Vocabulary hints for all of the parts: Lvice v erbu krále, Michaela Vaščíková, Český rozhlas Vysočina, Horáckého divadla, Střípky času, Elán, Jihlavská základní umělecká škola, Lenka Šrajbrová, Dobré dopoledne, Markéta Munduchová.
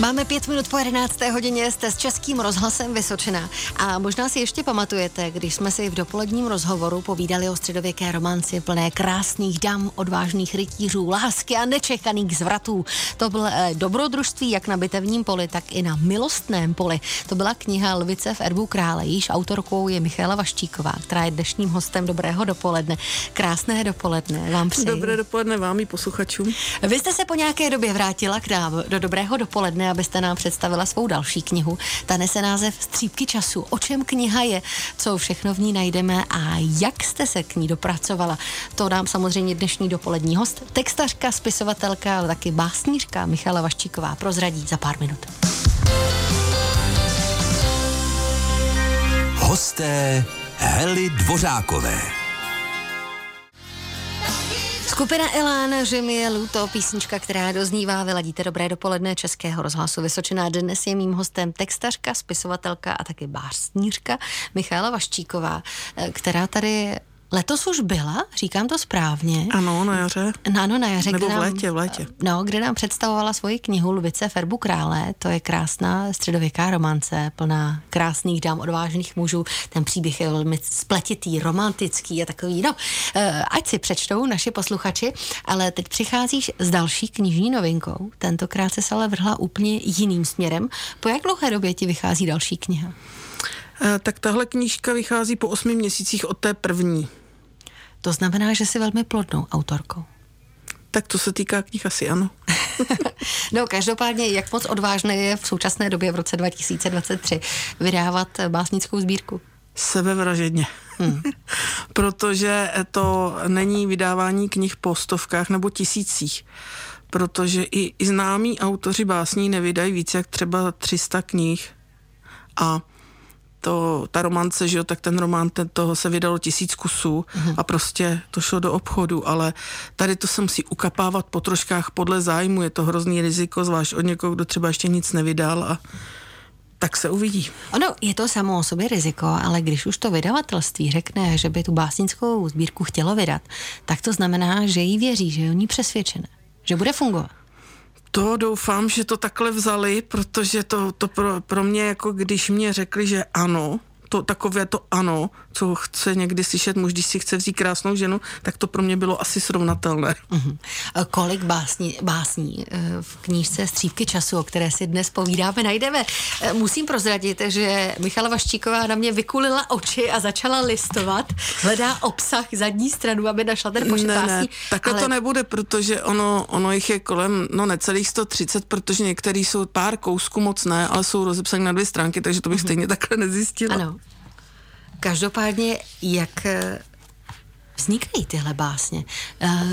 Máme 5 minut po 11. hodině, jste s Českým rozhlasem Vysočina. A možná si ještě pamatujete, když jsme si v dopoledním rozhovoru povídali o středověké romanci plné krásných dam, odvážných rytířů, lásky a nečekaných zvratů. To bylo dobrodružství jak na bitevním poli, tak i na milostném poli. To byla kniha Lvice v erbu krále, jejíž autorkou je Michaela Vaščíková, která je dnešním hostem Dobrého dopoledne. Krásné dopoledne vám přeji. Dobré dopoledne vám i posluchačům. Vy jste se po nějaké době vrátila k nám do Dobrého dopoledne, abyste nám představila svou další knihu. Ta nese název Střípky času. O čem kniha je, co všechno v ní najdeme a jak jste se k ní dopracovala. To nám samozřejmě dnešní dopolední host, textařka, spisovatelka, ale taky básnířka Michaela Vaščíková prozradí za pár minut. Hosté Hely Dvořákové. Skupina Elán, že mi je luto, písnička, která doznívá. Vyladíte Dobré dopoledne Českého rozhlasu Vysočina. Dnes je mým hostem textařka, spisovatelka a taky básnířka Michaela Vaščíková, která tady letos už byla, říkám to správně. Ano, na jaře. Ano, na jaře. Nebo v létě. No, kde nám představovala svoji knihu Lvice v erbu krále. To je krásná středověká romance, plná krásných dám, odvážných mužů. Ten příběh je velmi spletitý, romantický a takový. No, ať si přečtou naši posluchači, ale teď přicházíš s další knižní novinkou. Tentokrát se ale vrhla úplně jiným směrem. Po jak dlouhé době ti vychází další kniha? Tak tahle knížka vychází po 8 měsících od té první. To znamená, že jsi velmi plodnou autorkou. Tak to se týká knih asi, ano. No, každopádně, jak moc odvážné je v současné době v roce 2023 vydávat básnickou sbírku? Sebevražedně. Protože to není vydávání knih po stovkách nebo tisících. Protože i známí autoři básní nevydají víc jak třeba 300 knih. A ta romance, že jo, tak ten román, toho se vydalo 1000 kusů a prostě to šlo do obchodu, ale tady to se musí ukapávat po troškách podle zájmu, je to hrozný riziko, zvlášť od někoho, kdo třeba ještě nic nevydal a tak se uvidí. Ono, je to samo o sobě riziko, ale když už to vydavatelství řekne, že by tu básnickou sbírku chtělo vydat, tak to znamená, že jí věří, že je o ní přesvědčené, že bude fungovat. To doufám, že to takhle vzali, protože to pro mě, jako když mě řekli, že ano, to takové to ano, co chce někdy slyšet muž, když si chce vzít krásnou ženu, tak to pro mě bylo asi srovnatelné. Kolik básní v knížce Střípky času, o které si dnes povídáme, najdeme? Musím prozradit, že Michaela Vaščíková na mě vykulila oči a začala listovat, hledá obsah zadní stranu, aby našla ten počet básní. Takhle ale to nebude, protože ono jich je kolem necelých 130, protože některý jsou pár kousků moc ne, ale jsou rozepsané na 2 stránky, takže to bych stejně takhle nezjistila. Ano. Každopádně, jak vznikají tyhle básně?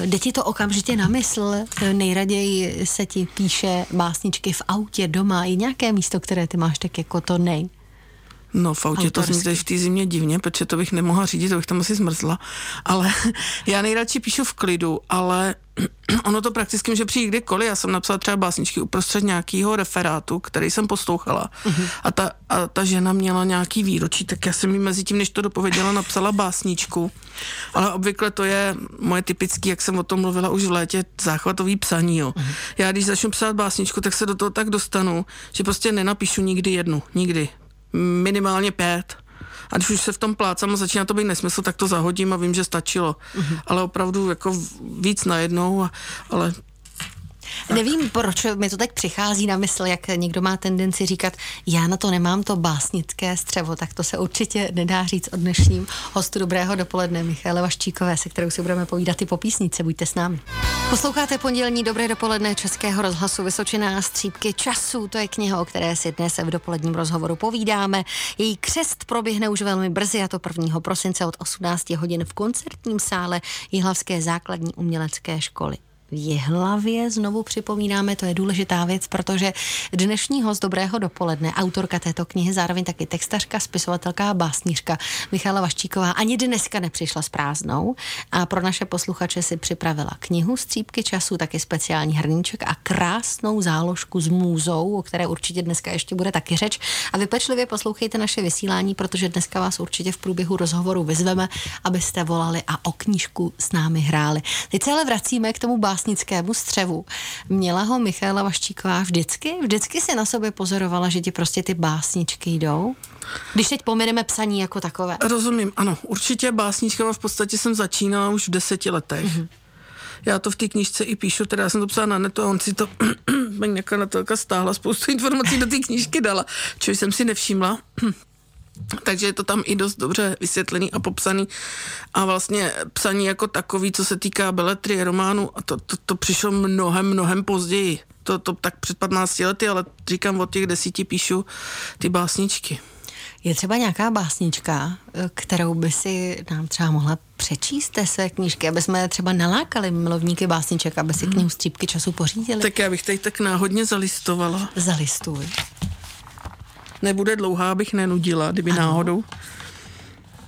Jde ti to okamžitě na mysl? Nejraději se ti píše básničky v autě, doma, i nějaké místo, které ty máš tak jako to nej? No, v autě autorsky. To zní teď v té zimě divně, protože to bych nemohla řídit, to bych tam asi zmrzla. Ale já nejradši píšu v klidu, ale ono to prakticky může přijít kdykoliv. Já jsem napsala třeba básničky uprostřed nějakého referátu, který jsem poslouchala. A ta žena měla nějaký výročí, tak já jsem jí mezi tím, než to dopověděla, napsala básničku. Ale obvykle to je moje typické, jak jsem o tom mluvila už v létě, záchvatový psaní. Jo. Já když začnu psát básničku, tak se do toho tak dostanu, že prostě nenapíšu nikdy jednu, nikdy. Minimálně 5. A když už se v tom plácám a začíná to být nesmysl, tak to zahodím a vím, že stačilo. Ale opravdu jako víc najednou, ale tak. Nevím, proč mi to tak přichází na mysl, jak někdo má tendenci říkat, já na to nemám to básnické střevo, tak to se určitě nedá říct o dnešním hostu Dobrého dopoledne Michaele Vaščíkové, se kterou si budeme povídat i po písnice. Buďte s námi. Posloucháte pondělní Dobré dopoledne Českého rozhlasu Vysočina. Střípky času, to je kniha, o které si dnes v dopoledním rozhovoru povídáme. Její křest proběhne už velmi brzy, a to 1. prosince od 18 hodin v koncertním sále Jihlavské základní umělecké školy v Jihlavě. Znovu připomínáme, to je důležitá věc, protože dnešní host Dobrého dopoledne, autorka této knihy, zároveň taky textařka, spisovatelka a básnířka Michaela Vaščíková ani dneska nepřišla s prázdnou a pro naše posluchače si připravila knihu Střípky času, taky speciální hrníček a krásnou záložku s můzou, o které určitě dneska ještě bude taky řeč. A vy pečlivě poslouchejte naše vysílání, protože dneska vás určitě v průběhu rozhovoru vyzveme, abyste volali a o knížku s námi hráli. Teď se ale vracíme k tomu básnickému střevu. Měla ho Michaela Vaščíková vždycky? Vždycky si na sobě pozorovala, že ti prostě ty básničky jdou? Když teď pomineme psaní jako takové. Rozumím, ano. Určitě básničkama v podstatě jsem začínala už v 10 letech. Mm-hmm. Já to v té knížce i píšu, teda já jsem to psala na netu a on si to, paní nakladatelka stáhla, spoustu informací do té knížky dala, což jsem si nevšimla. Takže je to tam i dost dobře vysvětlený a popsaný. A vlastně psaní jako takový, co se týká beletrie, románu, a to přišlo mnohem později. To tak před 15 lety, ale říkám, od těch 10 píšu ty básničky. Je třeba nějaká básnička, kterou by si nám třeba mohla přečíst té své knížky, aby jsme třeba nalákali milovníky básniček, aby si k ním Střípky času pořídili? Tak já bych tady tak náhodně zalistovala. Zalistuj. Nebude dlouhá, abych nenudila, kdyby náhodou.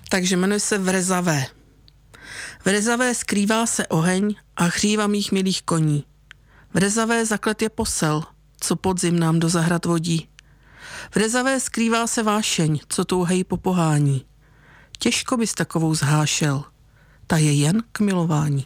Takže jmenuje se Vrezavé. Vrezavé skrývá se oheň a hříva mých milých koní. Vrezavé zaklet je posel, co podzim nám do zahrad vodí. Vrezavé skrývá se vášeň, co touhej popohání. Těžko bys takovou zhášel, ta je jen k milování.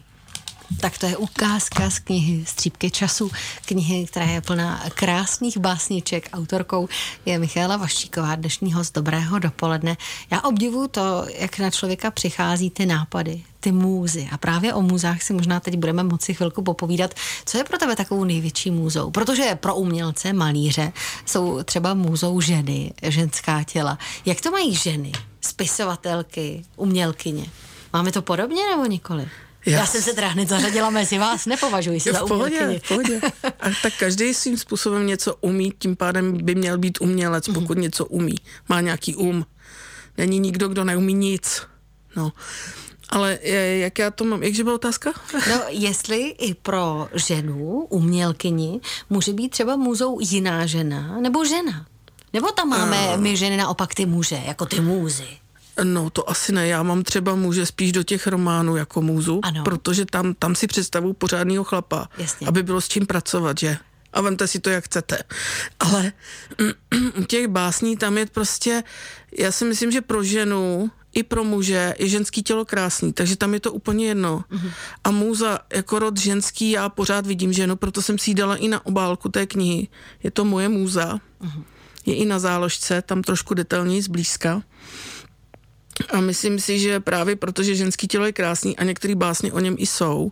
Tak to je ukázka z knihy Střípky času, knihy, která je plná krásných básniček. Autorkou je Michaela Vaščíková, dnešního z Dobrého dopoledne. Já obdivuju to, jak na člověka přichází ty nápady, ty můzy. A právě o můzách si možná teď budeme moci chvilku popovídat. Co je pro tebe takovou největší můzou? Protože pro umělce, malíře jsou třeba můzou ženy, ženská těla. Jak to mají ženy, spisovatelky, umělkyně? Máme to podobně nebo nikoli? Já jsem se teda hned zařadila mezi vás, nepovažuji se za umělkyni. V pohodě. A tak každý svým způsobem něco umí, tím pádem by měl být umělec, pokud něco umí. Má nějaký um. Není nikdo, kdo neumí nic. No. Ale jak já to mám, jakže byla otázka? No, jestli i pro ženu, umělkyni, může být třeba můzou jiná žena nebo žena. Nebo tam máme my ženy naopak ty muže, jako ty můzy. No, to asi ne. Já mám třeba muže spíš do těch románů jako můzu, ano. Protože tam si představuju pořádného chlapa, jasně, aby bylo s čím pracovat, že? A vemte si to, jak chcete. Ale u těch básní tam je prostě, já si myslím, že pro ženu i pro muže je ženský tělo krásný, takže tam je to úplně jedno. Mhm. A můza jako rod ženský, já pořád vidím ženu, proto jsem si ji dala i na obálku té knihy. Je to moje můza. Mhm. Je i na záložce, tam trošku detailněji zblízka. A myslím si, že právě protože ženský tělo je krásný a některé básně o něm i jsou,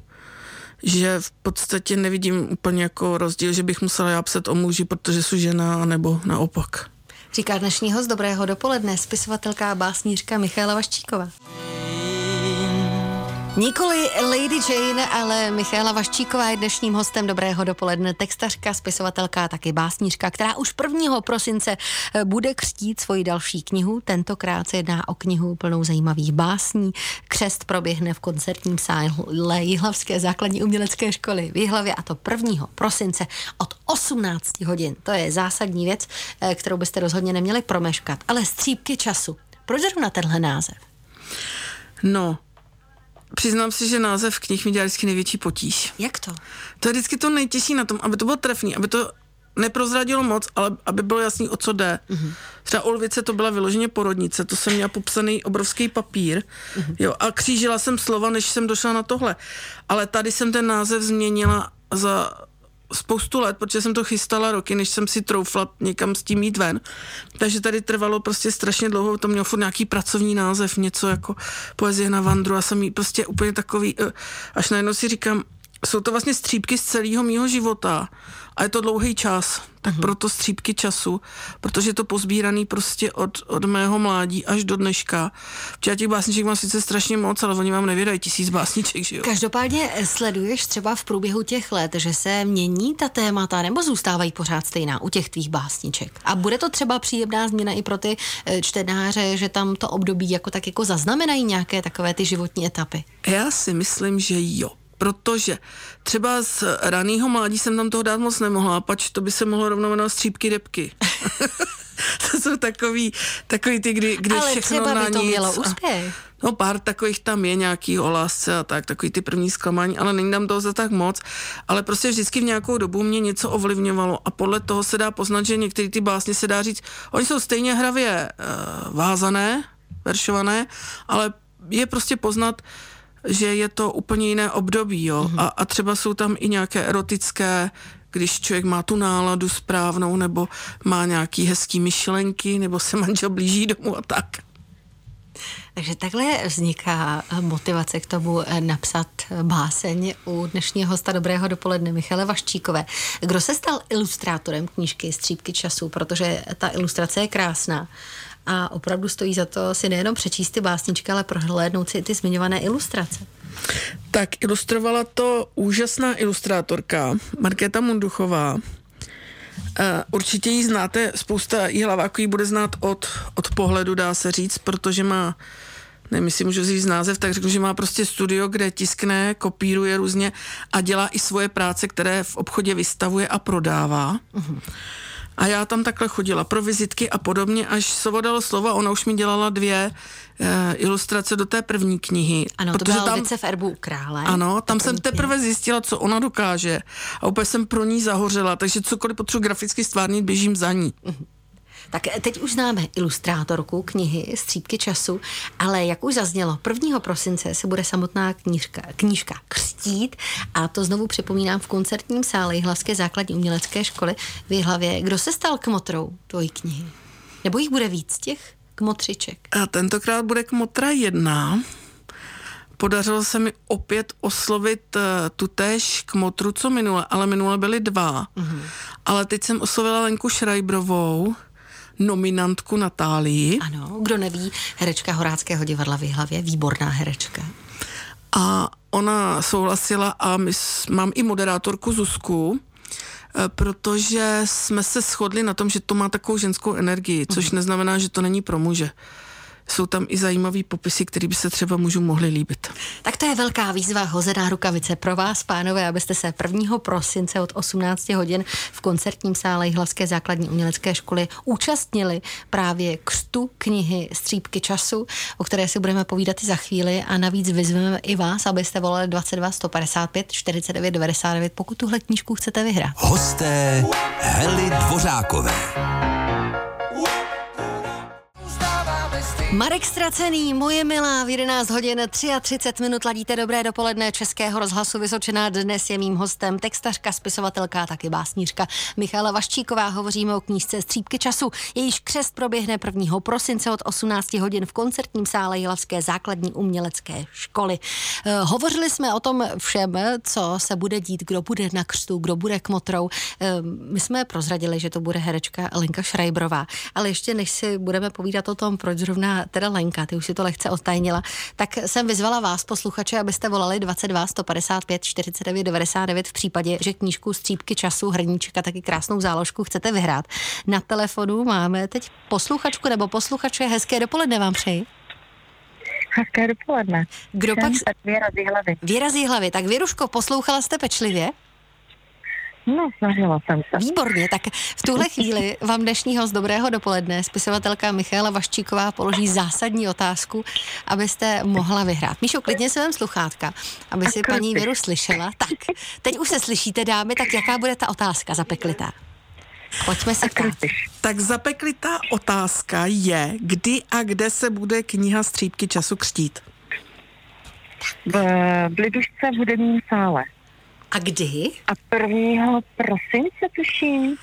že v podstatě nevidím úplně jako rozdíl, že bych musela já psat o muži, protože jsou žena, nebo naopak. Říká dnešního z Dobrého dopoledne spisovatelka a básnířka Michaela Vaščíková. Nikoli Lady Jane, ale Michaela Vaščíková je dnešním hostem Dobrého dopoledne, textařka, spisovatelka a taky básnířka, která už 1. prosince bude křtít svoji další knihu. Tentokrát se jedná o knihu plnou zajímavých básní. Křest proběhne v koncertním sále Jihlavské základní umělecké školy v Jihlavě, a to 1. prosince od 18 hodin. To je zásadní věc, kterou byste rozhodně neměli promeškat. Ale Střípky času. Proč zrovna tenhle název? No, přiznám si, že název knih mi dělá vždycky největší potíž. Jak to? To je vždycky to nejtěžší na tom, aby to bylo trefný, aby to neprozradilo moc, ale aby bylo jasný, o co jde. Mm-hmm. Třeba o Lvice to byla vyloženě porodnice, to jsem měla popsaný obrovský papír, jo, a křížila jsem slova, než jsem došla na tohle. Ale tady jsem ten název změnila za spoustu let, protože jsem to chystala roky, než jsem si troufla někam s tím jít ven. Takže tady trvalo prostě strašně dlouho, to mělo furt nějaký pracovní název, něco jako poezie na vandru, a jsem jí prostě úplně takový, až najednou si říkám, jsou to vlastně střípky z celého mýho života a je to dlouhý čas, tak proto Střípky času, protože je to pozbíraný prostě od mého mládí až do dneška. Protože těch básniček mám sice strašně moc, ale oni vám nevědají 1000 básniček, že jo? Každopádně sleduješ třeba v průběhu těch let, že se mění ta témata, nebo zůstávají pořád stejná u těch tvých básniček? A bude to třeba příjemná změna i pro ty čtenáře, že tam to období jako tak jako zaznamenají nějaké takové ty životní etapy? Já si myslím, že jo. Protože třeba z raného mládí jsem tam toho dát moc nemohla, pač to by se mohlo rovnou jmenovat Střípky debky. To jsou takový ty, kdy ale všechno na nic. Ale třeba by to mělo úspěch. No, pár takových tam je, nějaký o lásce a tak, takový ty první zklamání, ale není tam toho za tak moc. Ale prostě vždycky v nějakou dobu mě něco ovlivňovalo a podle toho se dá poznat, že některé ty básně se dá říct, oni jsou stejně hravě vázané, veršované, ale je prostě poznat, že je to úplně jiné období, jo. Mm-hmm. A třeba jsou tam i nějaké erotické, když člověk má tu náladu správnou, nebo má nějaký hezký myšlenky, nebo se manžel blíží domů a tak. Takže takhle vzniká motivace k tomu napsat báseň u dnešního hosta Dobrého dopoledne Michaele Vaščíkové. Kdo se stal ilustrátorem knížky Střípky času, protože ta ilustrace je krásná a opravdu stojí za to si nejenom přečíst ty básničky, ale prohlédnout si ty zmiňované ilustrace. Tak ilustrovala to úžasná ilustrátorka Markéta Munduchová. Určitě ji znáte, spousta Jihlaváků ji bude znát od pohledu, dá se říct, protože má, nevím, jestli můžu říct název, tak řeknu, že má prostě studio, kde tiskne, kopíruje různě a dělá i svoje práce, které v obchodě vystavuje a prodává. Uh-huh. A já tam takhle chodila pro vizitky a podobně, až se vodalo slova, ona už mi dělala dvě ilustrace do té první knihy. Ano, to byla Lvice v erbu krále. Ano, tam jsem teprve zjistila, co ona dokáže. A úplně jsem pro ní zahořela, takže cokoliv potřebuji graficky stvárnit, běžím za ní. Mhm. Tak teď už známe ilustrátorku knihy Střípky času, ale jak už zaznělo, 1. prosince se bude samotná knížka křtít a to znovu připomínám v koncertním sále Jihlavské základní umělecké školy v Jihlavě. Kdo se stal kmotrou tvojí knihy? Nebo jich bude víc těch kmotřiček? A tentokrát bude kmotra 1. Podařilo se mi opět oslovit tutéž kmotru, co minule, ale minule byly 2. Mm-hmm. Ale teď jsem oslovila Lenku Šrajbrovou, nominantku Natálii. Ano, kdo neví, herečka Horáckého divadla v Jihlavě, výborná herečka. A ona souhlasila a mám i moderátorku Zuzku, protože jsme se shodli na tom, že to má takovou ženskou energii, což neznamená, že to není pro muže. Jsou tam i zajímavý popisy, které by se třeba mužům mohly líbit. Tak to je velká výzva, hozená rukavice pro vás, pánové, abyste se 1. prosince od 18 hodin v koncertním sále Jihlavské základní umělecké školy účastnili právě křtu knihy Střípky času, o které si budeme povídat i za chvíli a navíc vyzveme i vás, abyste volali 22 155 49 99, pokud tuhle knížku chcete vyhrát. Hosté Hely Dvořákové. Marek Stracený, moje milá, v 11 hodin 33 minut ladíte Dobré dopoledne Českého rozhlasu Vysočina. Dnes je mým hostem textařka, spisovatelka a taky básnířka Michaela Vaščíková. Hovoříme o knížce Střípky času. Jejíž křest proběhne 1. prosince od 18 hodin v koncertním sále Jihlavské základní umělecké školy. Hovořili jsme o tom všem, co se bude dít, kdo bude na křtu, kdo bude kmotrou. My jsme prozradili, že to bude herečka Lenka Šrajbrová. Ale ještě než si budeme povídat o tom, proč zrovna teda Lenka, ty už si to lehce odtajnila, tak jsem vyzvala vás, posluchače, abyste volali 22 155 49 99 v případě, že knížku Střípky času, hrníček a taky krásnou záložku chcete vyhrát. Na telefonu máme teď posluchačku nebo posluchače. Hezké dopoledne vám přeji. Hezké dopoledne. Kdo pak? Věra z Jihlavy. Tak Věruško, poslouchala jste pečlivě? No, snažila jsem se. Výborně, tak v tuhle chvíli vám dnešního z Dobrého dopoledne spisovatelka Michaela Vaščíková položí zásadní otázku, abyste mohla vyhrát. Míšo, klidně si vem sluchátka, aby si paní Věru slyšela. Tak, teď už se slyšíte, dámy, tak jaká bude ta otázka zapeklitá? Pojďme se ptát. Tak zapeklitá otázka je, kdy a kde se bude kniha Střípky času křtít? V Lidušce v hudebním sále. A kdy? A 1. prosince, tuším.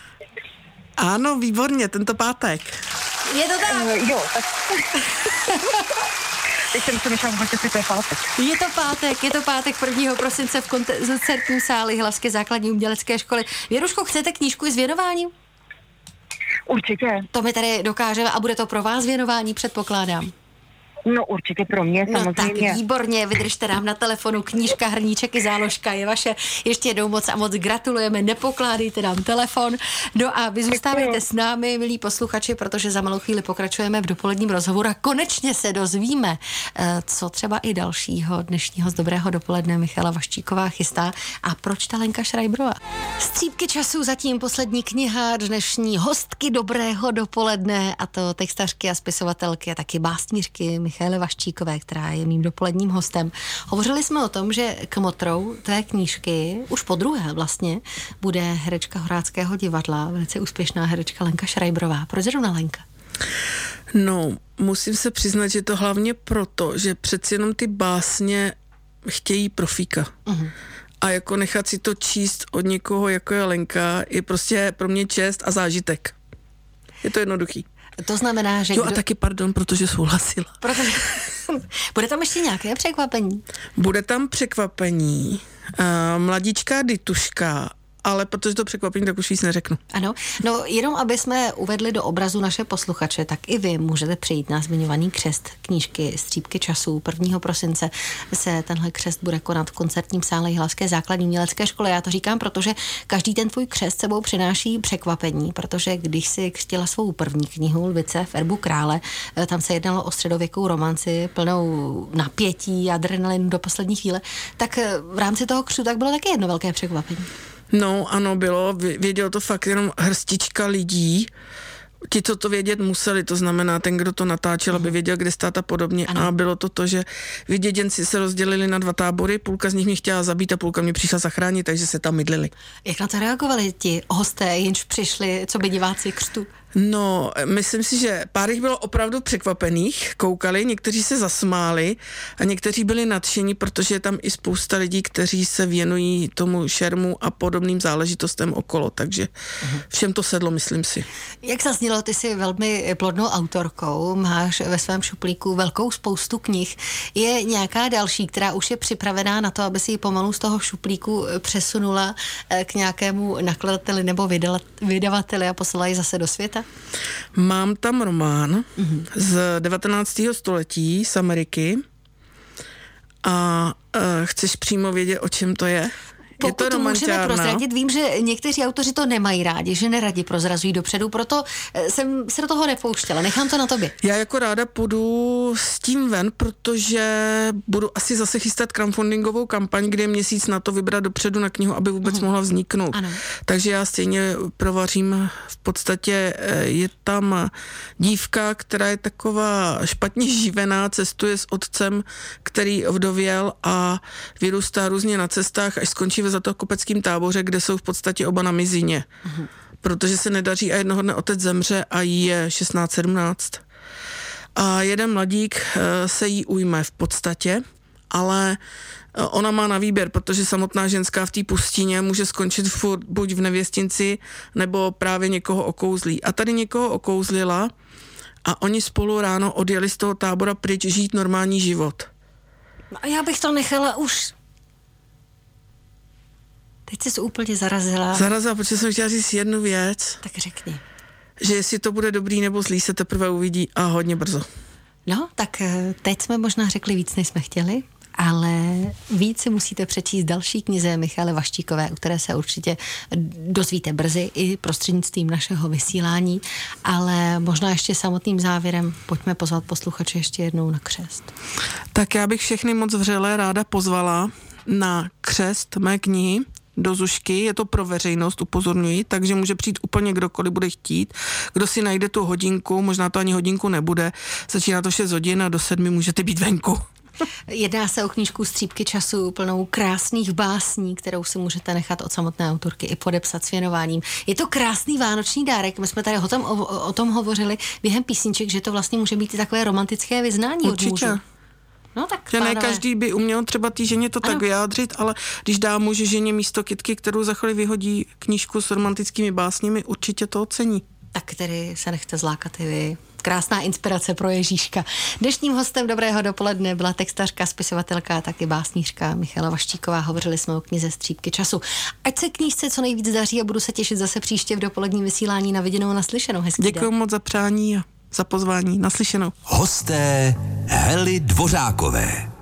Ano, výborně, tento pátek. Je to tak? Jo, tak... Teď jsem se myšla, že to je pátek. Je to pátek 1. prosince v koncertním sále Jihlavské základní umělecké školy. Věruško, chcete knížku i s věnováním? Určitě. To my tady dokážeme a bude to pro vás věnování, předpokládám. No určitě pro mě, samozřejmě. No tak výborně, vydržte nám na telefonu, knížka, hrníček i záložka je vaše. Ještě jednou moc a moc gratulujeme, nepokládejte nám telefon. No a vy zůstáváte s námi, milí posluchači, protože za malou chvíli pokračujeme v dopoledním rozhovoru a konečně se dozvíme, co třeba i dalšího dnešního z Dobrého dopoledne Michaela Vaščíková chystá a proč ta Lenka Šrajbrová. Střípky času, zatím poslední kniha dnešní hostky Dobrého dopoledne, a to textařky a spisovatelky a taky básnířky Michaele Vaščíkové, která je mým dopoledním hostem. Hovořili jsme o tom, že kmotrou té knížky už podruhé vlastně bude herečka Horáckého divadla, velice úspěšná herečka Lenka Šrajbrová. Proč zrovna Lenka? No, musím se přiznat, že to hlavně proto, že přeci jenom ty básně chtějí profíka. Uh-huh. A jako nechat si to číst od někoho, jako je Lenka, je prostě pro mě čest a zážitek. Je to jednoduchý. To znamená, že... Jo, a taky pardon, protože souhlasila. Protože... Bude tam ještě nějaké překvapení? Bude tam překvapení. Mladíčka Dituška, ale protože to překvapení, tak už víc neřeknu. Ano, no jenom aby jsme uvedli do obrazu naše posluchače, tak i vy můžete přijít na zmiňovaný křest knížky Střípky času. 1. prosince se tenhle křest bude konat v koncertním sále Jihlavské základní umělecké školy. Já to říkám, protože každý ten tvůj křest sebou přináší překvapení, protože když si křtila svou první knihu Lvice v erbu krále, tam se jednalo o středověkou romanci plnou napětí, adrenalinu do poslední chvíle, tak v rámci toho křtu tak bylo taky jedno velké překvapení. No ano, bylo, vědělo to fakt jenom hrstička lidí, ti, co to vědět museli, to znamená ten, kdo to natáčel, aby věděl, kde stát a podobně. Ano. A bylo to to, že vyděděnci se rozdělili na 2 tábory, půlka z nich mě chtěla zabít a půlka mě přišla zachránit, takže se tam mydlili. Jak na to reagovali ti hosté, jenž přišli, co by diváci křtu? No, myslím si, že pár jich bylo opravdu překvapených, koukali, někteří se zasmáli a někteří byli nadšení, protože je tam i spousta lidí, kteří se věnují tomu šermu a podobným záležitostem okolo, takže všem to sedlo, myslím si. Jak zaznělo, ty jsi velmi plodnou autorkou, máš ve svém šuplíku velkou spoustu knih. Je nějaká další, která už je připravená na to, aby si ji pomalu z toho šuplíku přesunula k nějakému nakladateli nebo vydavateli a poslala ji zase do světa? Mám tam román z 19. století z Ameriky a chceš přímo vědět, o čem to je? Pokud je to můžeme prozradit, vím, že někteří autoři to nemají rádi, že neradi prozrazují dopředu, proto jsem se do toho nepouštěla, nechám to na tobě. Já jako ráda půjdu s tím ven, protože budu asi zase chystat crowdfundingovou kampaň, kde je měsíc na to vybrat dopředu na knihu, aby vůbec mohla vzniknout. Ano. Takže já stejně provařím, v podstatě je tam dívka, která je taková špatně živená, cestuje s otcem, který ovdověl a vyrůstá různě na cestách, až skončí za to kopeckým táboře, kde jsou v podstatě oba na mizině. Uh-huh. Protože se nedaří a jednoho dne otec zemře a jí je 16-17. A jeden mladík se jí ujme v podstatě, ale ona má na výběr, protože samotná ženská v té pustině může skončit buď v nevěstinci, nebo právě někoho okouzlí. A tady někoho okouzlila a oni spolu ráno odjeli z toho tábora pryč žít normální život. A já bych to nechala už... Teď jsi úplně zarazila. Zarazila, protože jsem chtěla říct jednu věc. Tak řekni. Že jestli to bude dobrý nebo zlý, se teprve uvidí a hodně brzo. No, tak teď jsme možná řekli víc, než jsme chtěli, ale víc si musíte přečíst další knize Michaely Vaščíkové, o které se určitě dozvíte brzy i prostřednictvím našeho vysílání, ale možná ještě samotným závěrem pojďme pozvat posluchače ještě jednou na křest. Tak já bych všechny moc vřele ráda pozvala na křest mé knihy do Zušky, je to pro veřejnost, upozorňuji, takže může přijít úplně kdokoliv bude chtít. Kdo si najde tu hodinku, možná to ani hodinku nebude, začíná to 6 hodin a do 7 můžete být venku. Jedná se o knížku Střípky času plnou krásných básní, kterou si můžete nechat od samotné autorky i podepsat s věnováním. Je to krásný vánoční dárek, my jsme tady o tom hovořili během písniček, že to vlastně může být i takové romantické vyznání od mužů. No, tak, že ne každý by uměl třeba té ženě to tak vyjádřit, ale když dá muž ženě místo kytky, kterou za chvíli vyhodí, knížku s romantickými básněmi, určitě to ocení. Tak tedy se nechte zlákat i vy. Krásná inspirace pro Ježíška. Dnešním hostem Dobrého dopoledne byla textařka, spisovatelka a taky básnířka Michaela Vaščíková. Hovořili jsme o knize Střípky času. Ať se knížce co nejvíc daří a budu se těšit zase příště v dopoledním vysílání. Na viděnou, naslyšenou. Hezký den. Děkuji moc za přání. Za pozvání, naslyšenou. Hosté Hely Dvořákové.